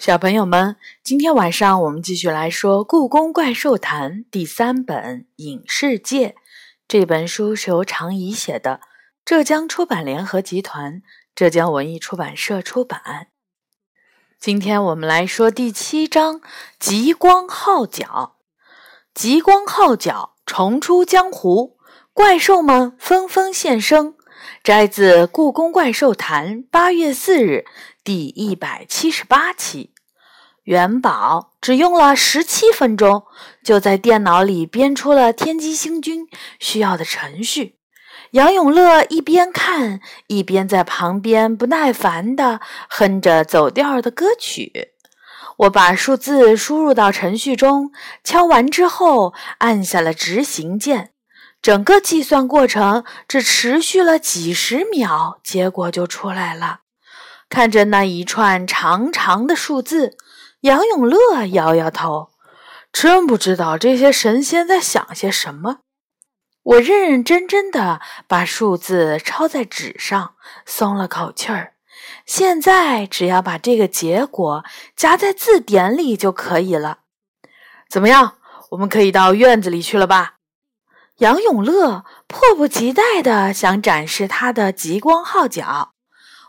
小朋友们，今天晚上我们继续来说《故宫怪兽谈》第3本《隐世界》。这本书是由常怡写的，浙江出版联合集团、浙江文艺出版社出版。今天我们来说第7章《极光号角》。极光号角重出江湖，怪兽们纷纷现身。摘自《故宫怪兽谈》8月4日第178期。元宝只用了17分钟就在电脑里编出了天机星君需要的程序。杨永乐一边看一边在旁边不耐烦地哼着走调的歌曲。我把数字输入到程序中，敲完之后按下了执行键。整个计算过程只持续了几十秒，结果就出来了。看着那一串长长的数字，杨永乐摇摇头，真不知道这些神仙在想些什么。我认认真真地把数字抄在纸上，松了口气儿。现在只要把这个结果夹在字典里就可以了。怎么样，我们可以到院子里去了吧？杨永乐迫不及待地想展示他的极光号角。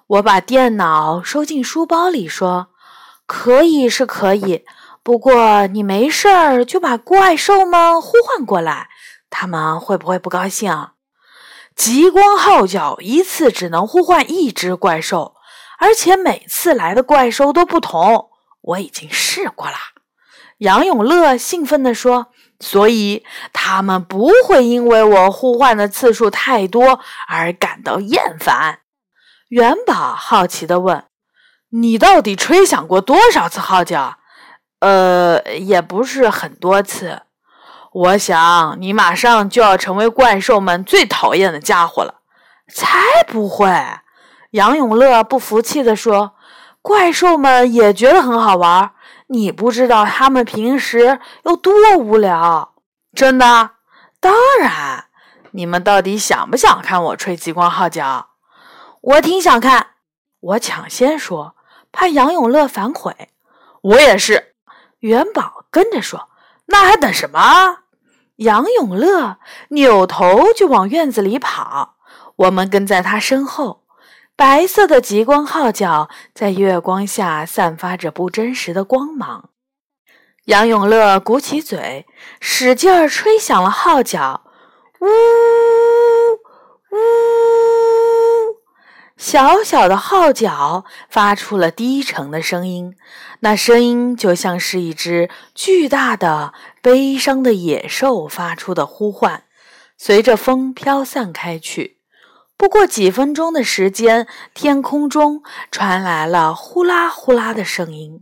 我把电脑收进书包里说，可以是可以，不过你没事儿就把怪兽们呼唤过来，他们会不会不高兴啊？极光号角一次只能呼唤一只怪兽，而且每次来的怪兽都不同，我已经试过了。杨永乐兴奋地说，所以他们不会因为我呼唤的次数太多而感到厌烦。元宝好奇地问，你到底吹响过多少次号角？也不是很多次。我想你马上就要成为怪兽们最讨厌的家伙了。才不会！杨永乐不服气地说，怪兽们也觉得很好玩，你不知道他们平时有多无聊。真的？当然。你们到底想不想看我吹极光号角？我挺想看。我抢先说，怕杨永乐反悔。我也是。元宝跟着说，那还等什么？杨永乐扭头就往院子里跑，我们跟在他身后。白色的极光号角在月光下散发着不真实的光芒。杨永乐鼓起嘴，使劲儿吹响了号角。呜呜，小小的号角发出了低沉的声音，那声音就像是一只巨大的悲伤的野兽发出的呼唤，随着风飘散开去。不过几分钟的时间，天空中传来了呼啦呼啦的声音。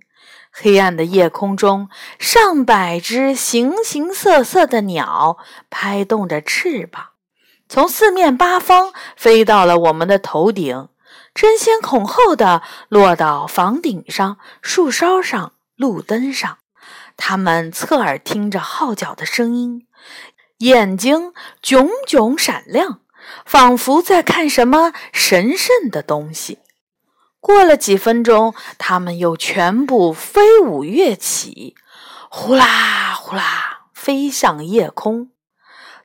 黑暗的夜空中，上百只形形色色的鸟拍动着翅膀，从四面八方飞到了我们的头顶，争先恐后地落到房顶上、树梢上、路灯上。它们侧耳听着号角的声音，眼睛炯炯闪亮，仿佛在看什么神圣的东西。过了几分钟，他们又全部飞舞跃起，呼啦呼啦飞向夜空。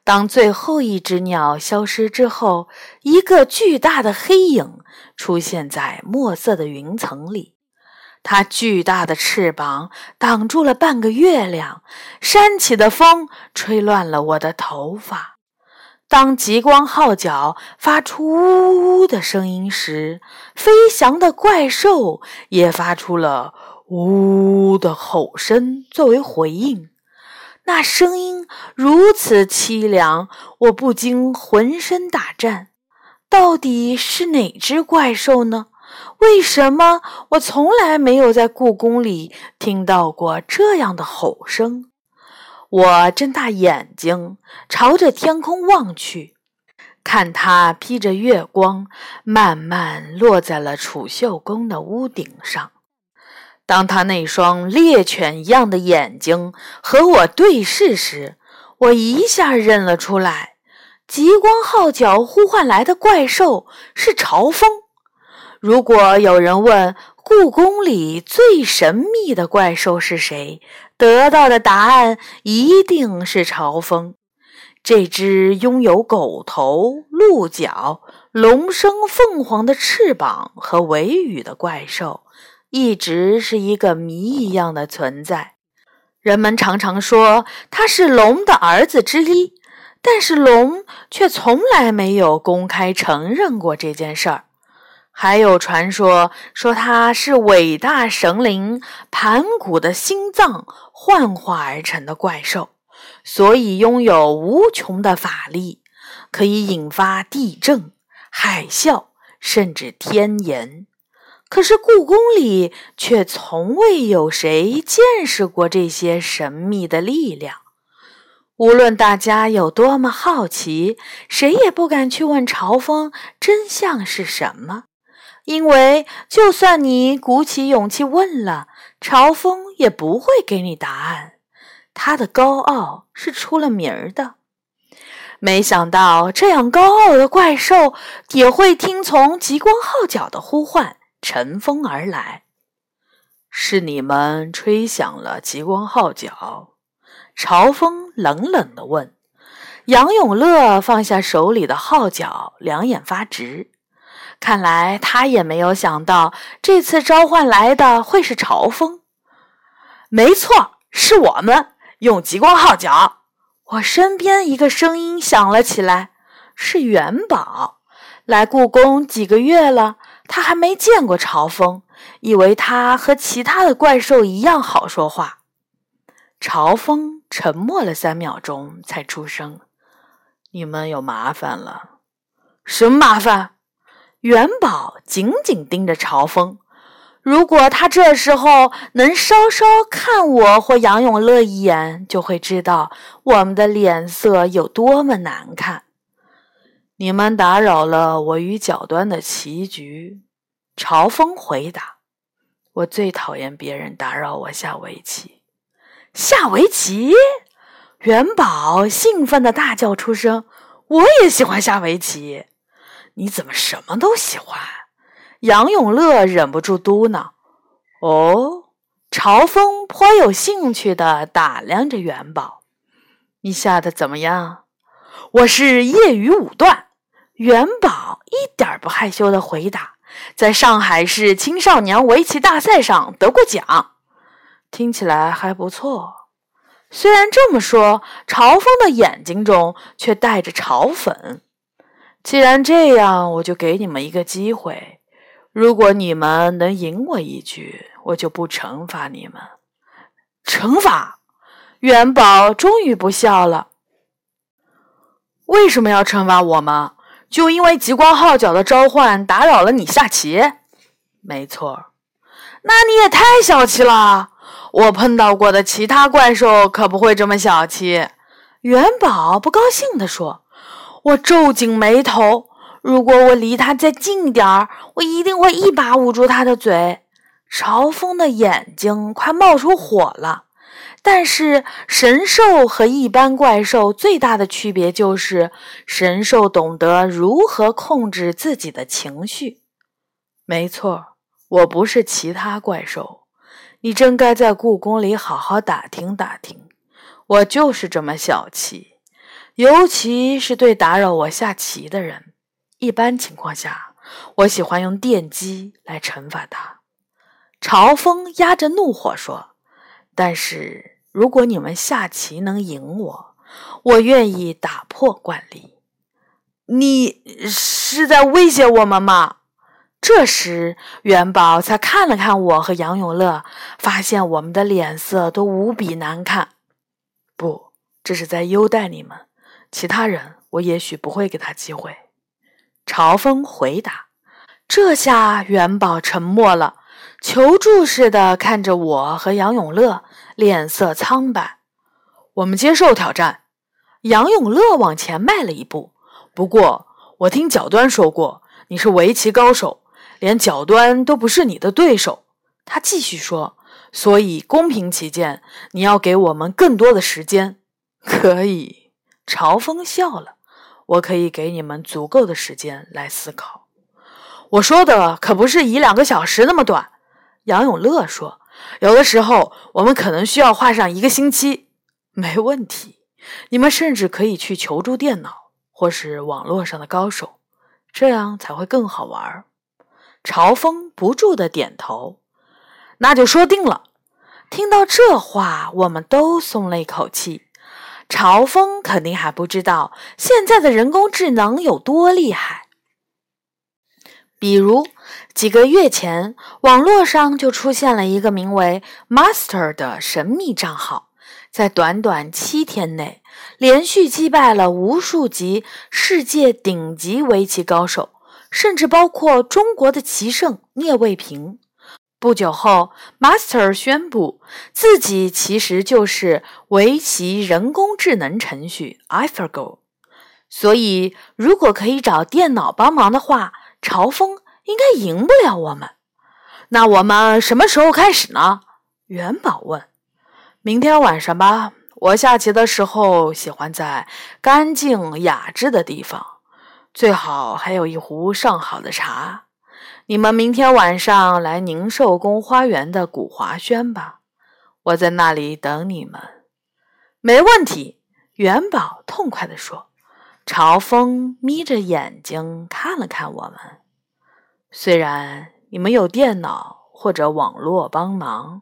当最后一只鸟消失之后，一个巨大的黑影出现在墨色的云层里，它巨大的翅膀挡住了半个月亮，煽起的风吹乱了我的头发。当极光号角发出呜呜的声音时，飞翔的怪兽也发出了呜呜的吼声作为回应。那声音如此凄凉，我不禁浑身打颤。到底是哪只怪兽呢？为什么我从来没有在故宫里听到过这样的吼声？我睁大眼睛朝着天空望去，看它披着月光慢慢落在了储秀宫的屋顶上。当它那双猎犬一样的眼睛和我对视时，我一下认了出来，极光号角呼唤来的怪兽是朝风。如果有人问故宫里最神秘的怪兽是谁，得到的答案一定是嘲风。这只拥有狗头、鹿角、龙生凤凰的翅膀和尾羽的怪兽，一直是一个谜一样的存在。人们常常说它是龙的儿子之一，但是龙却从来没有公开承认过这件事儿。还有传说说它是伟大神灵盘古的心脏幻化而成的怪兽，所以拥有无穷的法力，可以引发地震、海啸，甚至天炎。可是故宫里却从未有谁见识过这些神秘的力量。无论大家有多么好奇，谁也不敢去问嘲风真相是什么，因为就算你鼓起勇气问了，嘲风也不会给你答案。他的高傲是出了名儿的。没想到这样高傲的怪兽也会听从极光号角的呼唤，乘风而来。是你们吹响了极光号角？嘲风冷冷地问。杨永乐放下手里的号角，两眼发直。看来他也没有想到这次召唤来的会是嘲风。没错，是我们用极光号角。我身边一个声音响了起来，是元宝。来故宫几个月了，他还没见过嘲风，以为他和其他的怪兽一样好说话。嘲风沉默了3秒钟才出声，你们有麻烦了。什么麻烦？元宝紧紧盯着嘲风，如果他这时候能稍稍看我或杨永乐一眼，就会知道我们的脸色有多么难看。你们打扰了我与角端的棋局。嘲风回答，我最讨厌别人打扰我下围棋。下围棋？元宝兴奋地大叫出声，我也喜欢下围棋。你怎么什么都喜欢？杨永乐忍不住嘟囔。哦，嘲风颇有兴趣地打量着元宝。你下得怎么样？我是业余五段。元宝一点不害羞地回答，在上海市青少年围棋大赛上得过奖。听起来还不错。虽然这么说，嘲风的眼睛中却带着嘲讽。既然这样，我就给你们一个机会。如果你们能赢我一局，我就不惩罚你们。惩罚？元宝终于不笑了。为什么要惩罚我们？就因为极光号角的召唤打扰了你下棋？没错。那你也太小气了。我碰到过的其他怪兽可不会这么小气。元宝不高兴地说。我皱紧眉头。如果我离他再近点儿，我一定会一把捂住他的嘴。嘲风的眼睛快冒出火了。但是神兽和一般怪兽最大的区别就是，神兽懂得如何控制自己的情绪。没错，我不是其他怪兽。你真该在故宫里好好打听打听。我就是这么小气，尤其是对打扰我下棋的人。一般情况下，我喜欢用电击来惩罚他。嘲风压着怒火说，但是如果你们下棋能赢我，我愿意打破惯例。你是在威胁我们吗？这时元宝才看了看我和杨永乐，发现我们的脸色都无比难看。不，这是在优待你们，其他人我也许不会给他机会。嘲风回答。这下元宝沉默了，求助似的看着我和杨永乐，脸色苍白。我们接受挑战。杨永乐往前迈了一步。不过我听角端说过，你是围棋高手，连角端都不是你的对手。他继续说，所以公平起见，你要给我们更多的时间。可以。嘲风笑了。我可以给你们足够的时间来思考。我说的可不是一两个小时那么短。杨永乐说，有的时候我们可能需要花上一个星期。没问题，你们甚至可以去求助电脑或是网络上的高手，这样才会更好玩。朝风不住地点头，那就说定了。听到这话，我们都松了一口气。朝风肯定还不知道现在的人工智能有多厉害。比如几个月前，网络上就出现了一个名为 Master 的神秘账号，在短短7天内连续击败了无数级世界顶级围棋高手，甚至包括中国的棋圣聂卫平。不久后 Master 宣布自己其实就是围棋人工智能程序 AlphaGo， 所以如果可以找电脑帮忙的话，朝风应该赢不了我们。那我们什么时候开始呢？元宝问。明天晚上吧，我下棋的时候喜欢在干净雅致的地方，最好还有一壶上好的茶。你们明天晚上来宁寿宫花园的古华轩吧，我在那里等你们。没问题，元宝痛快地说。朝风眯着眼睛看了看我们。虽然你们有电脑或者网络帮忙，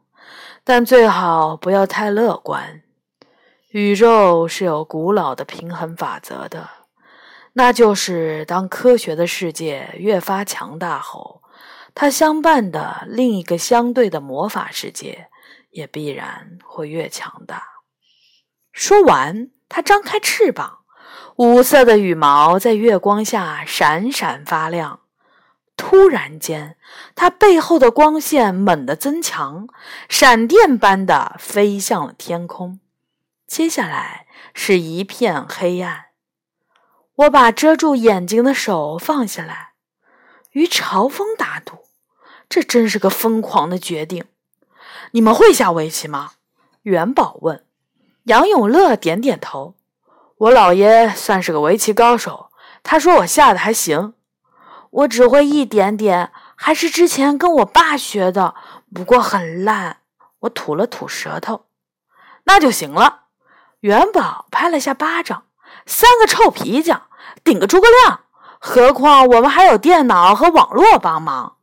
但最好不要太乐观。宇宙是有古老的平衡法则的。那就是当科学的世界越发强大后，它相伴的另一个相对的魔法世界也必然会越强大。说完，它张开翅膀，五色的羽毛在月光下闪闪发亮。突然间，它背后的光线猛地增强，闪电般地飞向了天空。接下来是一片黑暗。我把遮住眼睛的手放下来，与朝风打赌，这真是个疯狂的决定。你们会下围棋吗？元宝问。杨永乐点点头。我姥爷算是个围棋高手，他说我下的还行。我只会一点点，还是之前跟我爸学的，不过很烂。我吐了吐舌头。那就行了。元宝拍了下巴掌。3个臭皮匠顶个诸葛亮，何况我们还有电脑和网络帮忙。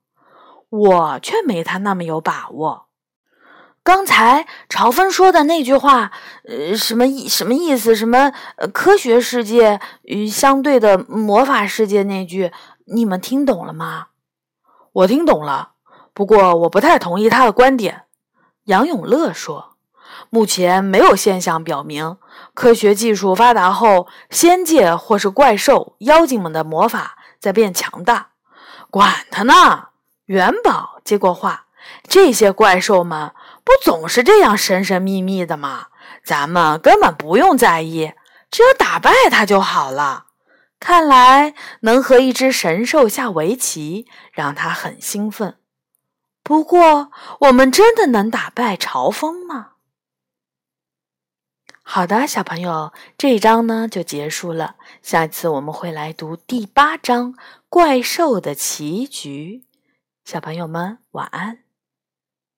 我却没他那么有把握。刚才朝风说的那句话，什么意思？什么科学世界与相对的魔法世界那句，你们听懂了吗？我听懂了，不过我不太同意他的观点。杨永乐说，目前没有现象表明科学技术发达后，仙界或是怪兽、妖精们的魔法在变强大。管他呢！元宝接过话，这些怪兽们不总是这样神神秘秘的吗？咱们根本不用在意，只要打败它就好了。看来能和一只神兽下围棋，让他很兴奋。不过，我们真的能打败朝风吗？好的，小朋友，这一章呢就结束了。下一次我们会来读第8章《怪兽的棋局》。小朋友们，晚安。